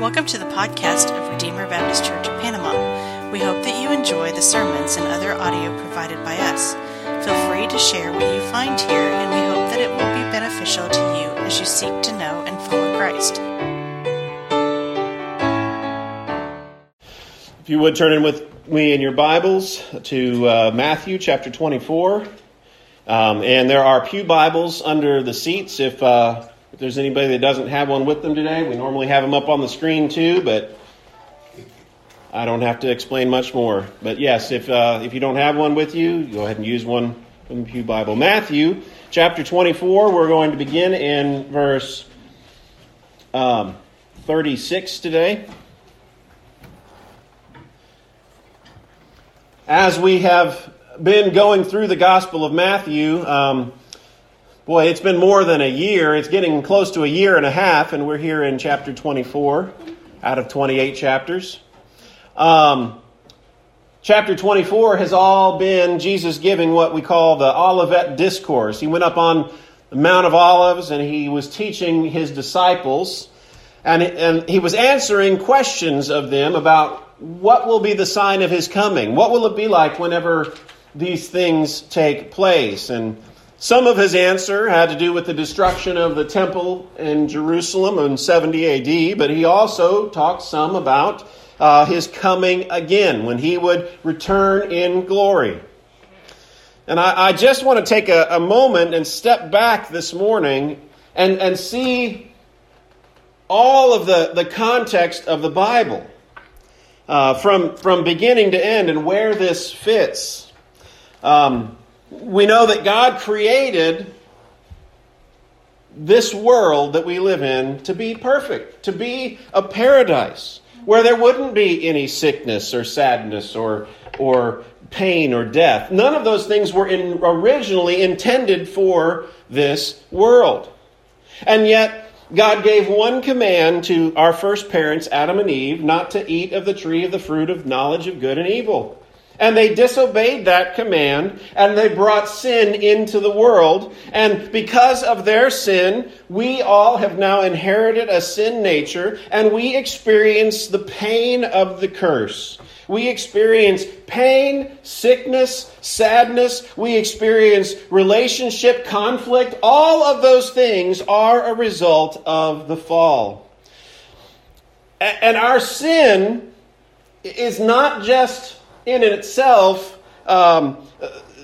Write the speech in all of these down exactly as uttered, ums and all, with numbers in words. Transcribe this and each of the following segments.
Welcome to the podcast of Redeemer Baptist Church of Panama. We hope that you enjoy the sermons and other audio provided by us. Feel free to share what you find here, and we hope that it will be beneficial to you as you seek to know and follow Christ. If you would turn in with me in your Bibles to uh, Matthew chapter twenty-four, um, and there are pew Bibles under the seats if... Uh, If there's anybody that doesn't have one with them today, we normally have them up on the screen too, but I don't have to explain much more. But yes, if uh, if you don't have one with you, go ahead and use one from the Pew Bible. Matthew chapter twenty-four, we're going to begin in verse um, thirty-six today. As we have been going through the Gospel of Matthew, um, Boy, it's been more than a year. It's getting close to a year and a half, and we're here in chapter twenty-four out of twenty-eight chapters. Um, chapter twenty-four has all been Jesus giving what we call the Olivet Discourse. He went up on the Mount of Olives, and he was teaching his disciples, and, and he was answering questions of them about what will be the sign of his coming. What will it be like whenever these things take place? And some of his answer had to do with the destruction of the temple in Jerusalem in seventy A D, but he also talked some about uh, his coming again, when he would return in glory. And I, I just want to take a, a moment and step back this morning and, and see all of the, the context of the Bible uh, from, from beginning to end and where this fits. Um We know that God created this world that we live in to be perfect, to be a paradise where there wouldn't be any sickness or sadness or or pain or death. None of those things were in, originally intended for this world. And yet, God gave one command to our first parents, Adam and Eve, not to eat of the tree of the fruit of knowledge of good and evil. And they disobeyed that command, and they brought sin into the world. And because of their sin, we all have now inherited a sin nature, and we experience the pain of the curse. We experience pain, sickness, sadness. We experience relationship conflict. All of those things are a result of the fall. And our sin is not just in itself um,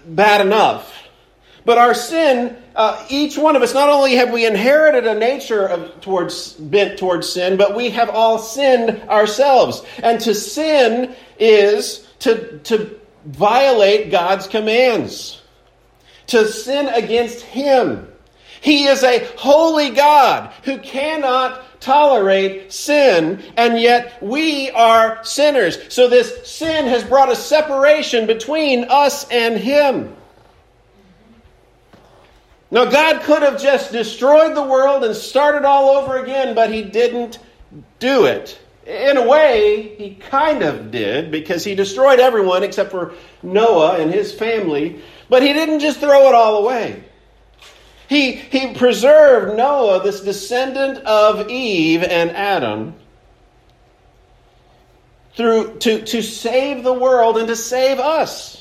bad enough. But our sin, uh, each one of us, not only have we inherited a nature of towards bent towards sin, but we have all sinned ourselves. And to sin is to, to violate God's commands, to sin against Him. He is a holy God who cannot tolerate sin, and yet we are sinners. So this sin has brought a separation between us and Him. Now, God could have just destroyed the world and started all over again, but He didn't do it. In a way, He kind of did, because He destroyed everyone except for Noah and his family, but He didn't just throw it all away. He, he preserved Noah, this descendant of Eve and Adam, through to, to save the world and to save us.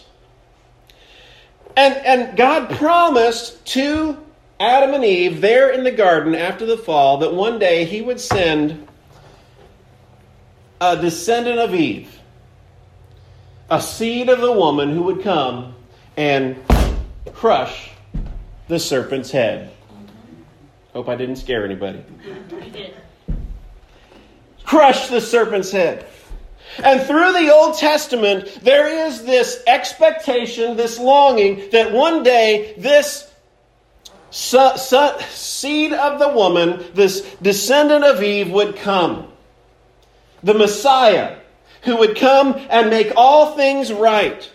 And, and God promised to Adam and Eve there in the garden after the fall that one day He would send a descendant of Eve, a seed of the woman who would come and crush the serpent's head. Hope I didn't scare anybody. Crush the serpent's head. And through the Old Testament, there is this expectation, this longing, that one day this su- su- seed of the woman, this descendant of Eve, would come. The Messiah, who would come and make all things right.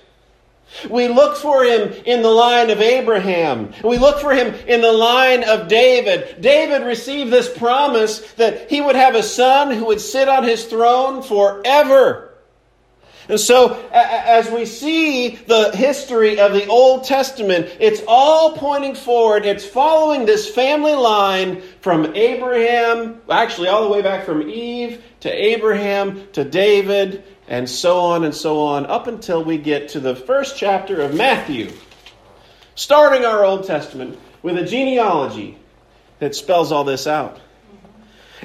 We look for Him in the line of Abraham. We look for Him in the line of David. David received this promise that he would have a son who would sit on his throne forever. And so as we see the history of the Old Testament, it's all pointing forward. It's following this family line from Abraham, actually all the way back from Eve to Abraham to David, and so on and so on, up until we get to the first chapter of Matthew, starting our Old Testament with a genealogy that spells all this out.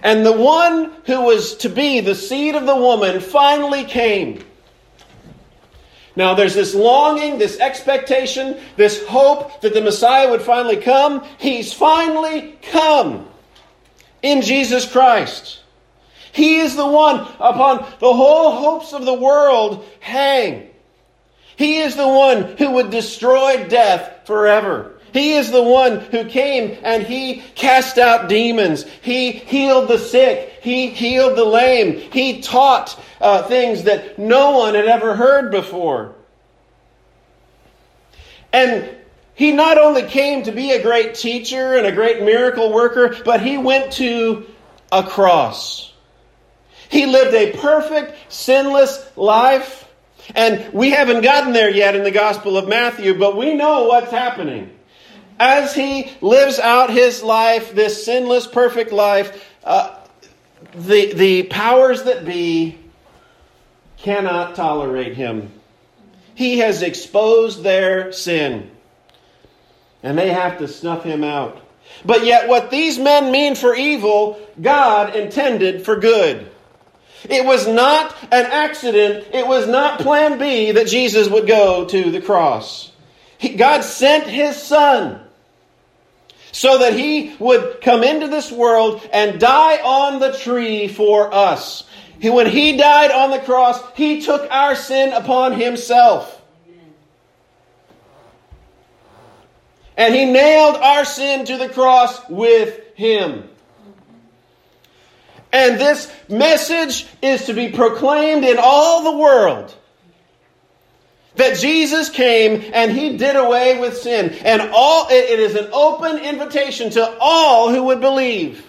And the one who was to be the seed of the woman finally came. Now there's this longing, this expectation, this hope that the Messiah would finally come. He's finally come in Jesus Christ. He is the one upon the whole hopes of the world hang. He is the one who would destroy death forever. He is the one who came and he cast out demons. He healed the sick. He healed the lame. He taught uh, things that no one had ever heard before. And he not only came to be a great teacher and a great miracle worker, but he went to a cross. He lived a perfect, sinless life. And we haven't gotten there yet in the Gospel of Matthew, but we know what's happening. As he lives out his life, this sinless, perfect life, uh, the, the powers that be cannot tolerate him. He has exposed their sin, and they have to snuff him out. But yet what these men mean for evil, God intended for good. It was not an accident. It was not plan B that Jesus would go to the cross. He, God sent his son so that he would come into this world and die on the tree for us. He, when he died on the cross, he took our sin upon himself. And he nailed our sin to the cross with him. And this message is to be proclaimed in all the world. That Jesus came and he did away with sin. And all it is an open invitation to all who would believe.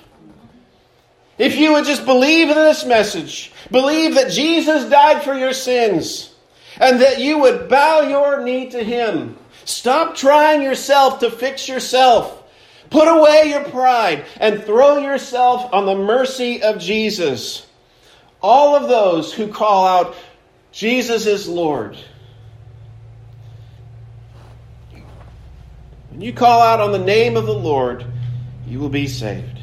If you would just believe in this message, believe that Jesus died for your sins, and that you would bow your knee to him. Stop trying yourself to fix yourself. Put away your pride and throw yourself on the mercy of Jesus. All of those who call out, Jesus is Lord. When you call out on the name of the Lord, you will be saved.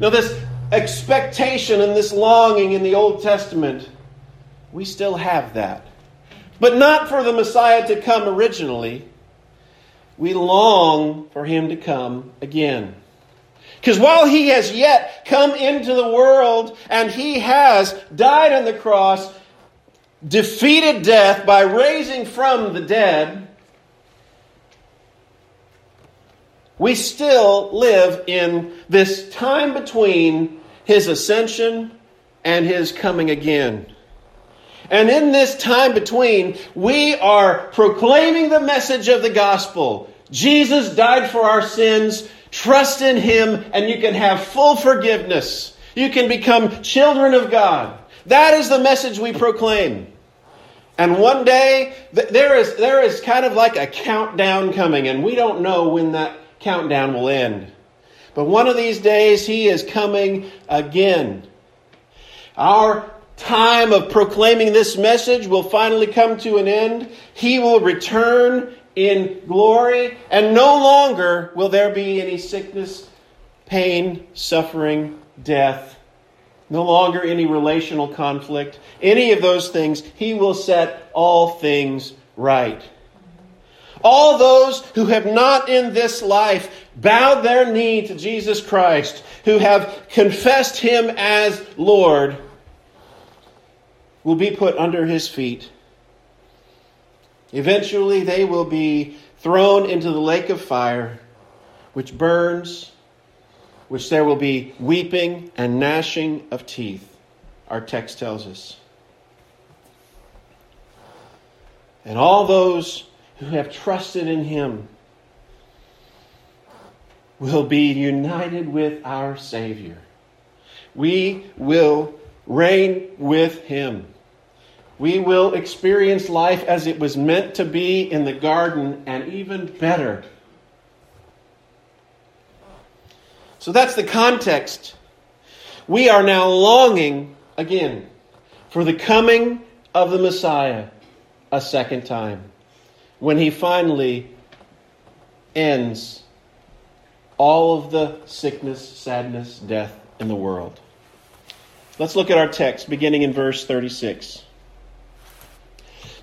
Now this expectation and this longing in the Old Testament, we still have that. But not for the Messiah to come originally. We long for him to come again. Because while he has yet come into the world and he has died on the cross, defeated death by raising from the dead, we still live in this time between his ascension and his coming again. And in this time between, we are proclaiming the message of the gospel. Jesus died for our sins. Trust in him and you can have full forgiveness. You can become children of God. That is the message we proclaim. And one day, th- there is there is kind of like a countdown coming, and we don't know when that countdown will end. But one of these days, he is coming again. Our time of proclaiming this message will finally come to an end. He will return in glory, and no longer will there be any sickness, pain, suffering, death, no longer any relational conflict, any of those things. He will set all things right. All those who have not in this life bowed their knee to Jesus Christ, who have confessed him as Lord, will be put under his feet. Eventually they will be thrown into the lake of fire, which burns, which there will be weeping and gnashing of teeth, our text tells us. And all those who have trusted in him will be united with our Savior. We will reign with him. We will experience life as it was meant to be in the garden, and even better. So that's the context. We are now longing, again, for the coming of the Messiah a second time, when he finally ends all of the sickness, sadness, death in the world. Let's look at our text, beginning in verse thirty-six.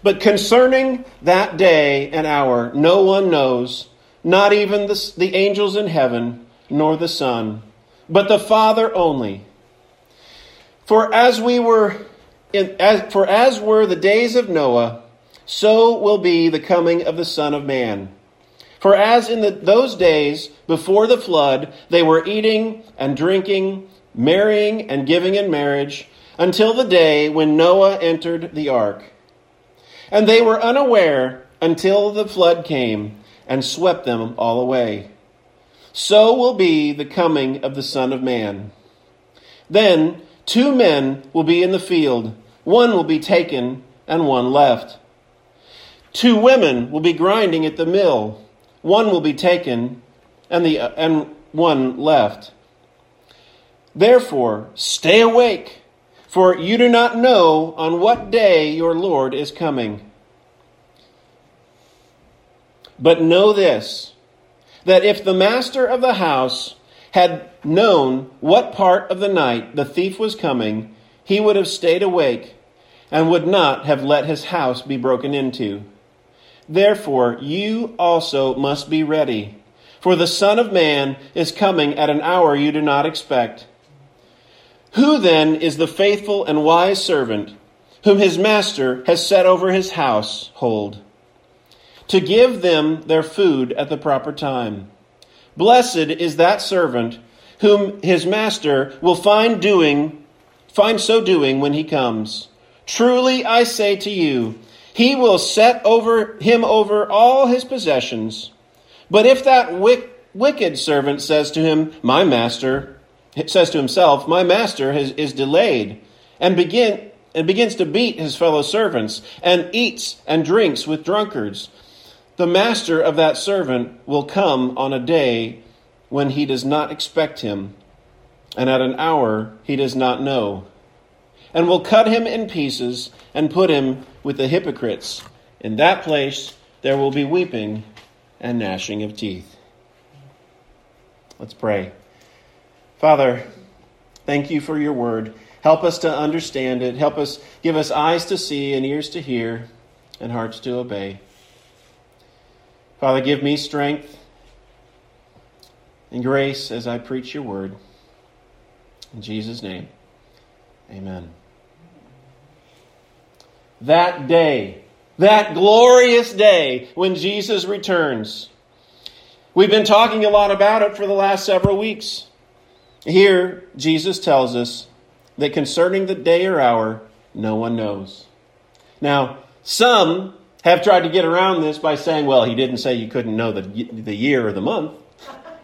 But concerning that day and hour, no one knows, not even the, the angels in heaven, nor the Son, but the Father only. For as we were, in, as, for as were the days of Noah, so will be the coming of the Son of Man. For as in the, those days before the flood, they were eating and drinking, marrying and giving in marriage, until the day when Noah entered the ark. And they were unaware until the flood came and swept them all away. So will be the coming of the Son of Man. Then two men will be in the field. One will be taken and one left. Two women will be grinding at the mill. One will be taken and the and one left. Therefore, stay awake, for you do not know on what day your Lord is coming. But know this, that if the master of the house had known what part of the night the thief was coming, he would have stayed awake and would not have let his house be broken into. Therefore, you also must be ready, for the Son of Man is coming at an hour you do not expect. Who then is the faithful and wise servant, whom his master has set over his household, to give them their food at the proper time? Blessed is that servant whom his master will find doing, find so doing when he comes. Truly I say to you, he will set over him over all his possessions. But if that wick, wicked servant says to him, my master, says to himself, my master has, is delayed, and begin and begins to beat his fellow servants, and eats and drinks with drunkards, the master of that servant will come on a day when he does not expect him, and at an hour he does not know, and will cut him in pieces and put him with the hypocrites. In that place there will be weeping and gnashing of teeth. Let's pray. Father, thank you for your word. Help us to understand it. Help us, give us eyes to see and ears to hear and hearts to obey. Father, give me strength and grace as I preach your word. In Jesus' name, amen. That day, that glorious day when Jesus returns. We've been talking a lot about it for the last several weeks. Here, Jesus tells us that concerning the day or hour, no one knows. Now, some have tried to get around this by saying, well, he didn't say you couldn't know the, the year or the month.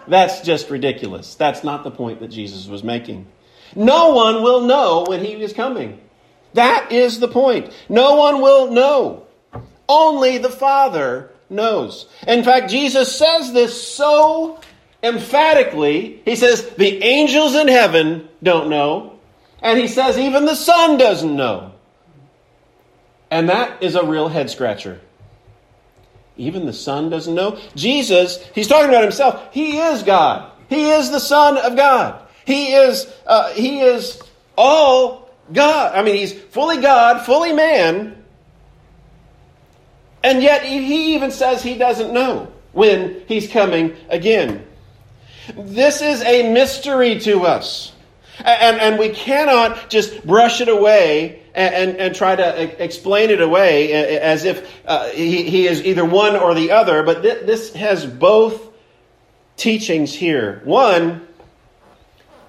That's just ridiculous. That's not the point that Jesus was making. No one will know when he is coming. That is the point. No one will know. Only the Father knows. In fact, Jesus says this so emphatically. He says the angels in heaven don't know. And he says even the Son doesn't know. And that is a real head scratcher. Even the Son doesn't know. Jesus, he's talking about himself. He is God. He is the Son of God. He is uh, he is all God. I mean, he's fully God, fully man. And yet he even says he doesn't know when he's coming again. This is a mystery to us. And, and we cannot just brush it away And, and, and try to explain it away as if uh, he, he is either one or the other. But th- this has both teachings here. One,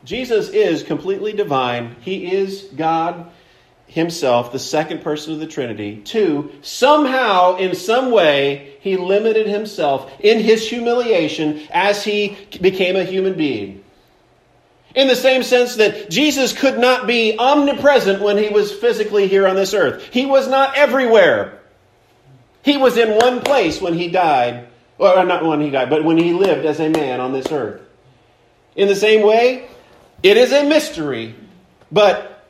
Jesus is completely divine. He is God himself, the second person of the Trinity. Two, somehow, in some way, he limited himself in his humiliation as he became a human being. In the same sense that Jesus could not be omnipresent when he was physically here on this earth. He was not everywhere. He was in one place when he died. Well, not when he died, but when he lived as a man on this earth. In the same way, it is a mystery, but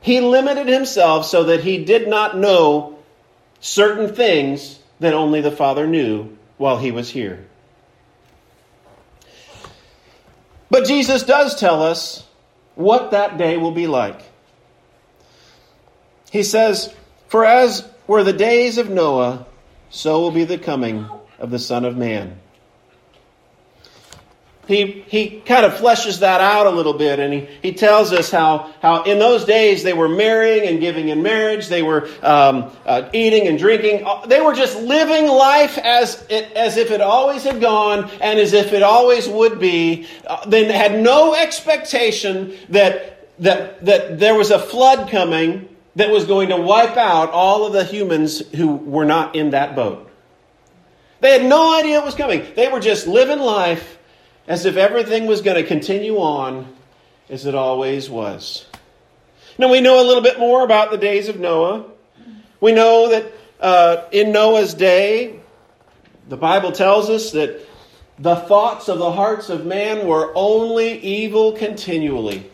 he limited himself so that he did not know certain things that only the Father knew while he was here. But Jesus does tell us what that day will be like. He says, "For as were the days of Noah, so will be the coming of the Son of Man." He, he kind of fleshes that out a little bit, and he, he tells us how, how in those days they were marrying and giving in marriage. They were um, uh, eating and drinking. They were just living life as, it, as if it always had gone and as if it always would be. Uh, they had no expectation that, that, that there was a flood coming that was going to wipe out all of the humans who were not in that boat. They had no idea it was coming. They were just living life as if everything was going to continue on as it always was. Now we know a little bit more about the days of Noah. We know that uh, in Noah's day, the Bible tells us that the thoughts of the hearts of man were only evil continually.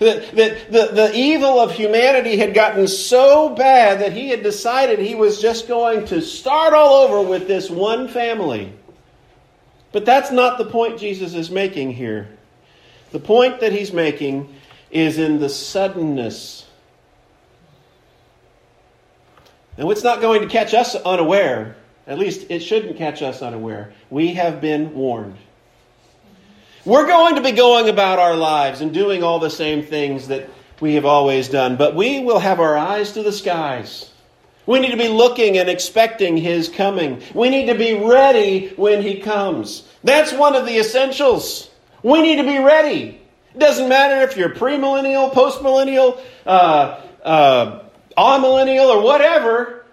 That, that the, the evil of humanity had gotten so bad that he had decided he was just going to start all over with this one family. But that's not the point Jesus is making here. The point that he's making is in the suddenness. Now, it's not going to catch us unaware. At least it shouldn't catch us unaware. We have been warned. We're going to be going about our lives and doing all the same things that we have always done, but we will have our eyes to the skies. We need to be looking and expecting his coming. We need to be ready when he comes. That's one of the essentials. We need to be ready. It doesn't matter if you're premillennial, postmillennial, uh, uh, amillennial, or whatever.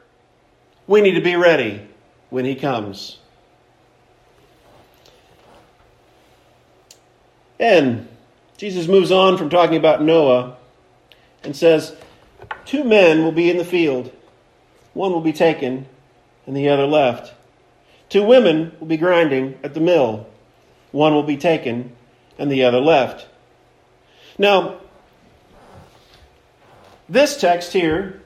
We need to be ready when he comes. And Jesus moves on from talking about Noah and says, two men will be in the field. One will be taken and the other left. Two women will be grinding at the mill. One will be taken and the other left. Now, this text here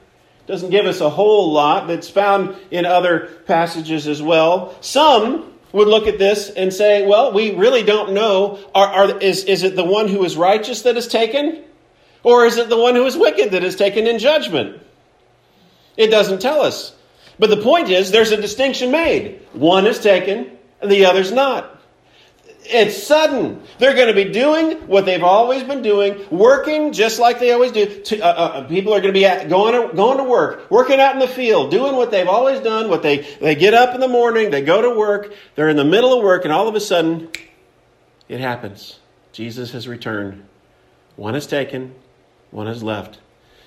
doesn't give us a whole lot, but it's found in other passages as well. Some would look at this and say, well, we really don't know. Are, are, is, is it the one who is righteous that is taken? Or is it the one who is wicked that is taken in judgment? It doesn't tell us. But the point is, there's a distinction made. One is taken, and the other's not. It's sudden. They're going to be doing what they've always been doing, working just like they always do. To, uh, uh, people are going to be at, going, to, going to work, working out in the field, doing what they've always done, what they, they get up in the morning, they go to work, they're in the middle of work, and all of a sudden, it happens. Jesus has returned. One is taken, one is left.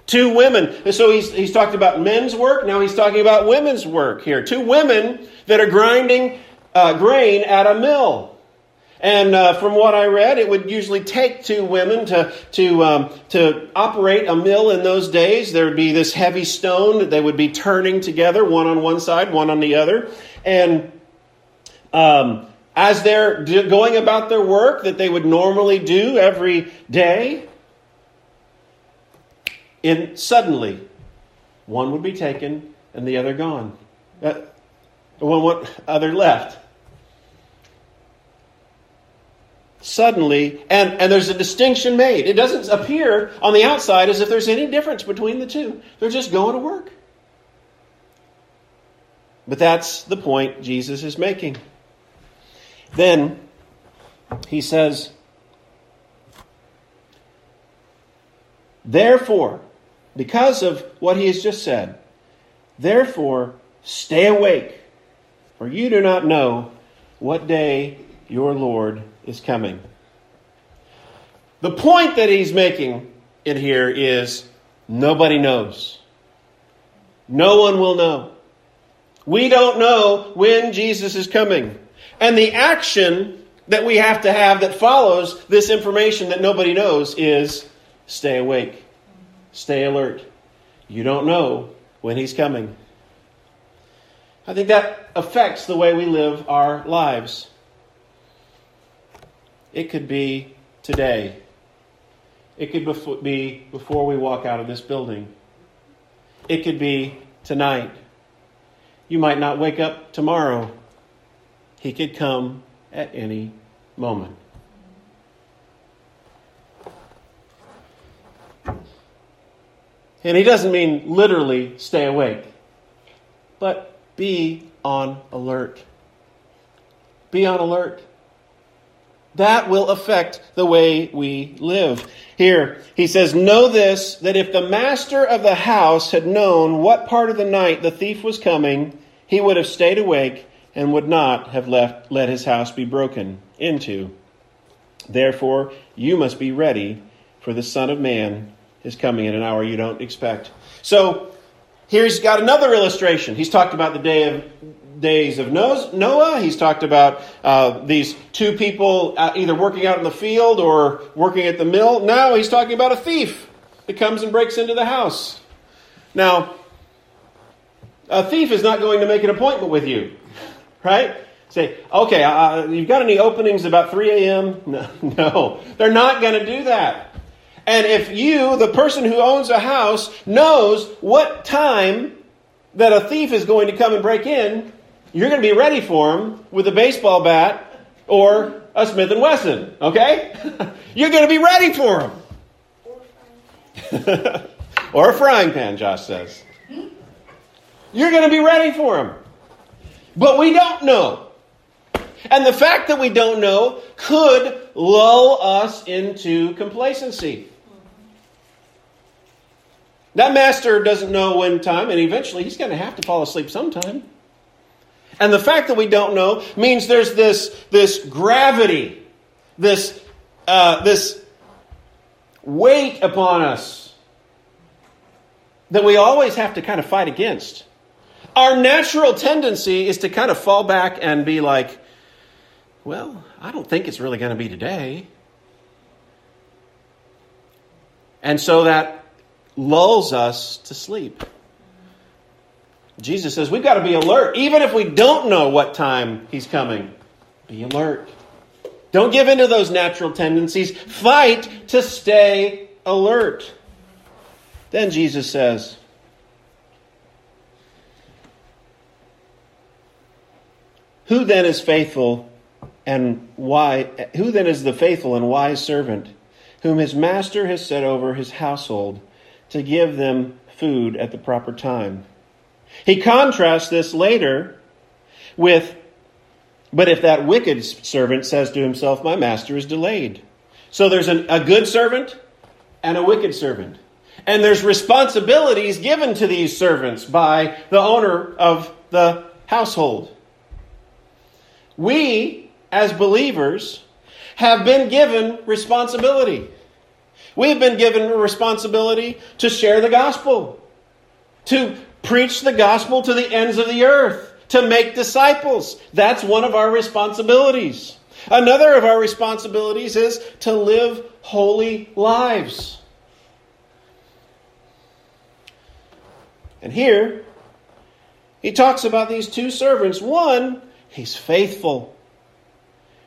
Two women. So he's he's talked about men's work. Now he's talking about women's work here. Two women that are grinding uh, grain at a mill. And uh, from what I read, it would usually take two women to to um, to operate a mill in those days. There would be this heavy stone that they would be turning together, one on one side, one on the other. And um, as they're going about their work that they would normally do every day, and suddenly, one would be taken and the other gone. Uh, one, one other left. Suddenly, and, and there's a distinction made. It doesn't appear on the outside as if there's any difference between the two. They're just going to work. But that's the point Jesus is making. Then he says, therefore, because of what he has just said, therefore, stay awake, for you do not know what day your Lord is coming. The point that he's making in here is nobody knows. No one will know. We don't know when Jesus is coming. And the action that we have to have that follows this information that nobody knows is stay awake, stay alert. You don't know when he's coming. I think that affects the way we live our lives. It could be today. It could be before we walk out of this building. It could be tonight. You might not wake up tomorrow. He could come at any moment. And he doesn't mean literally stay awake, but be on alert. Be on alert. That will affect the way we live. Here, he says, know this, that if the master of the house had known what part of the night the thief was coming, he would have stayed awake and would not have left, let his house be broken into. Therefore, you must be ready, for the Son of Man is coming in an hour you don't expect. So, here he's got another illustration. He's talked about the day of days of Noah. He's talked about uh, these two people uh, either working out in the field or working at the mill. Now he's talking about a thief that comes and breaks into the house. Now, a thief is not going to make an appointment with you, right? Say, okay, uh, you've got any openings about three a.m.? No, no, they're not going to do that. And if you, the person who owns a house, knows what time that a thief is going to come and break in, you're going to be ready for him with a baseball bat or a Smith and Wesson, okay? You're going to be ready for him. Or a frying pan. Or a frying pan, Josh says. You're going to be ready for him. But we don't know. And the fact that we don't know could lull us into complacency. That master doesn't know when time, and eventually he's going to have to fall asleep sometime. And the fact that we don't know means there's this, this gravity, this, uh, this weight upon us that we always have to kind of fight against. Our natural tendency is to kind of fall back and be like, well, I don't think it's really going to be today. And so that lulls us to sleep. Jesus says we've got to be alert. Even if we don't know what time he's coming, be alert. Don't give in to those natural tendencies. Fight to stay alert. Then Jesus says, who then is faithful? And why? Who then is the faithful and wise servant, whom his master has set over his household to give them food at the proper time? He contrasts this later with, but if that wicked servant says to himself, my master is delayed. So there's an, a good servant and a wicked servant. And there's responsibilities given to these servants by the owner of the household. We, as believers, have been given responsibility. We've been given responsibility to share the gospel, to preach the gospel to the ends of the earth, to make disciples. That's one of our responsibilities. Another of our responsibilities is to live holy lives. And here, he talks about these two servants. One, he's faithful.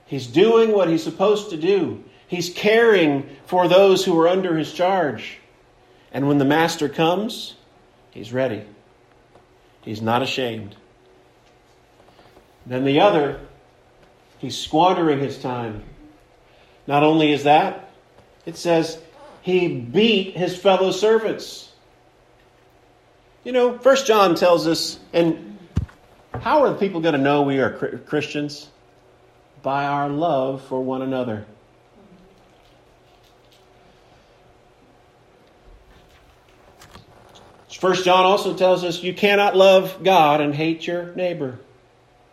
He's doing what he's supposed to do. He's caring for those who are under his charge. And when the master comes, he's ready. He's not ashamed. Then the other, he's squandering his time. Not only is that, it says he beat his fellow servants. You know, First John tells us, and how are the people going to know we are Christians? By our love for one another. First John also tells us you cannot love God and hate your neighbor,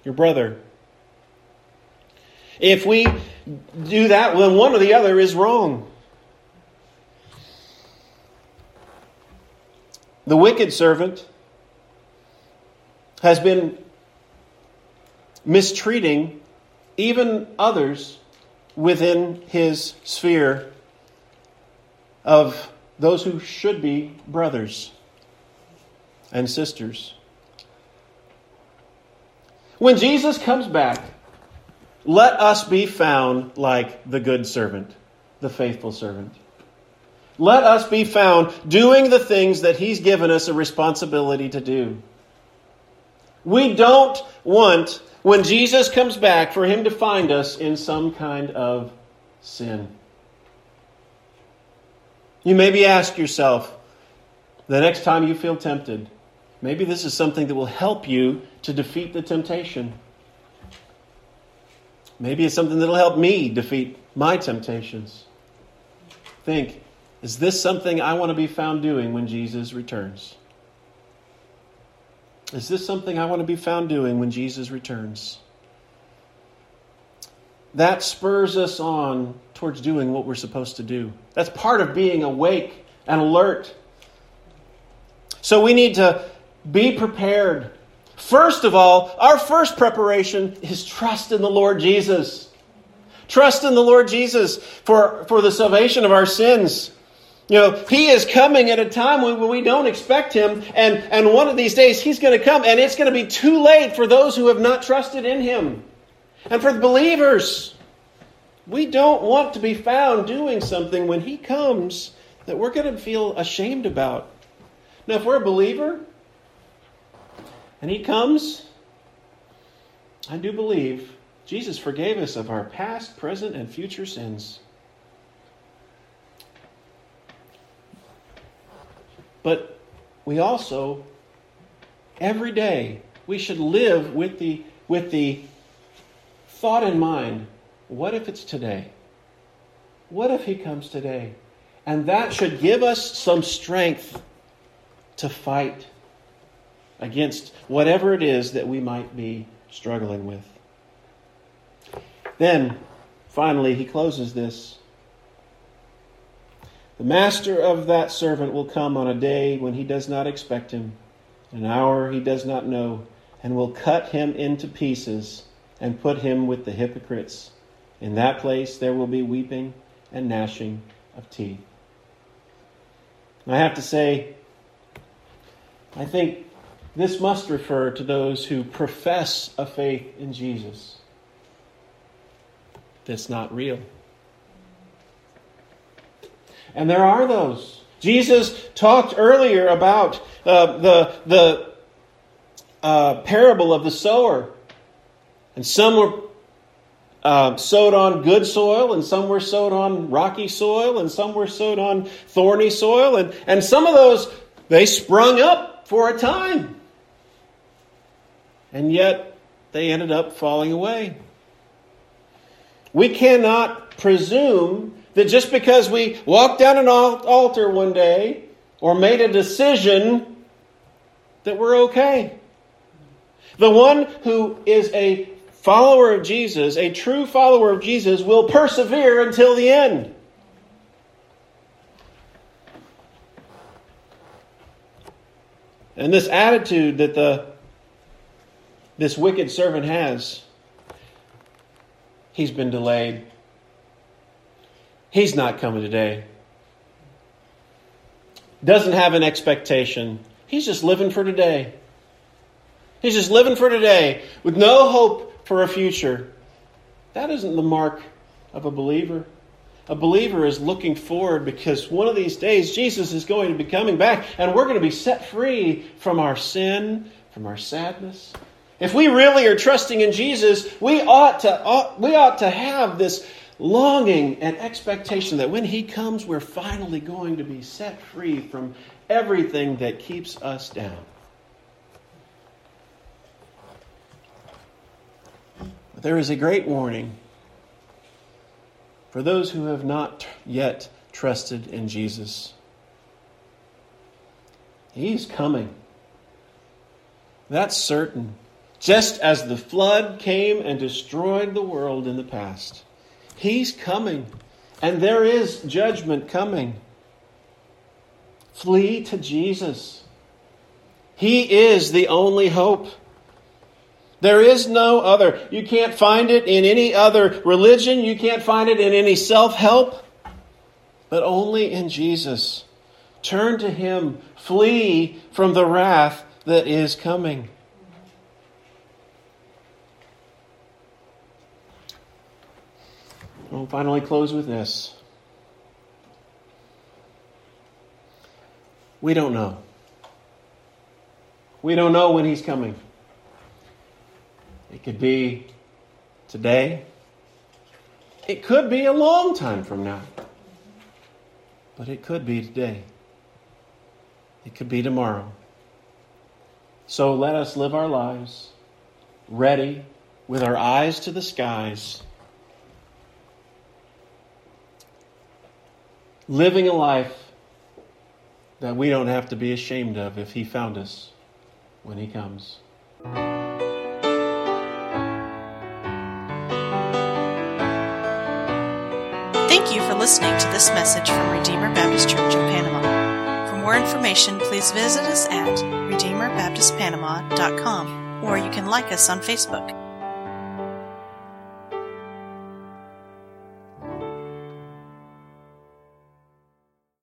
your brother. If we do that, then one or the other is wrong. The wicked servant has been mistreating even others within his sphere of those who should be brothers and sisters. When Jesus comes back, let us be found like the good servant, the faithful servant. Let us be found doing the things that he's given us a responsibility to do. We don't want, when Jesus comes back, for him to find us in some kind of sin. You maybe ask yourself, the next time you feel tempted, maybe this is something that will help you to defeat the temptation. Maybe it's something that will help me defeat my temptations. Think, is this something I want to be found doing when Jesus returns? Is this something I want to be found doing when Jesus returns? That spurs us on towards doing what we're supposed to do. That's part of being awake and alert. So we need to be prepared. First of all, our first preparation is trust in the Lord Jesus. Trust in the Lord Jesus for, for the salvation of our sins. You know, he is coming at a time when we don't expect him. And, and one of these days he's going to come and it's going to be too late for those who have not trusted in him. And for the believers, we don't want to be found doing something when he comes that we're going to feel ashamed about. Now, if we're a believer and he comes, I do believe Jesus forgave us of our past, present, and future sins. But we also, every day, we should live with the with the thought in mind, what if it's today? What if he comes today? And that should give us some strength to fight against whatever it is that we might be struggling with. Then, finally, he closes this. The master of that servant will come on a day when he does not expect him, an hour he does not know, and will cut him into pieces and put him with the hypocrites. In that place there will be weeping and gnashing of teeth. And I have to say, I think this must refer to those who profess a faith in Jesus that's not real. And there are those. Jesus talked earlier about uh, the, the uh, parable of the sower. And some were uh, sowed on good soil, and some were sowed on rocky soil, and some were sowed on thorny soil. And, and some of those, they sprung up for a time. And yet, they ended up falling away. We cannot presume that just because we walked down an altar one day or made a decision that we're okay. The one who is a follower of Jesus, a true follower of Jesus, will persevere until the end. And this attitude that the this wicked servant has, he's been delayed. He's not coming today. Doesn't have an expectation. He's just living for today. He's just living for today with no hope for a future. That isn't the mark of a believer. A believer is looking forward because one of these days Jesus is going to be coming back and we're going to be set free from our sin, from our sadness. If we really are trusting in Jesus, we ought to, ought, we ought to have this longing and expectation that when he comes, we're finally going to be set free from everything that keeps us down. But there is a great warning for those who have not yet trusted in Jesus. He's coming. That's certain. Just as the flood came and destroyed the world in the past. He's coming, and there is judgment coming. Flee to Jesus. He is the only hope. There is no other. You can't find it in any other religion. You can't find it in any self-help, but only in Jesus. Turn to Him. Flee from the wrath that is coming. We'll finally close with this. We don't know. We don't know when He's coming. It could be today. It could be a long time from now. But it could be today. It could be tomorrow. So let us live our lives ready, with our eyes to the skies, living a life that we don't have to be ashamed of if He found us when He comes. Thank you for listening to this message from Redeemer Baptist Church of Panama. For more information, please visit us at redeemer baptist panama dot com, or you can like us on Facebook.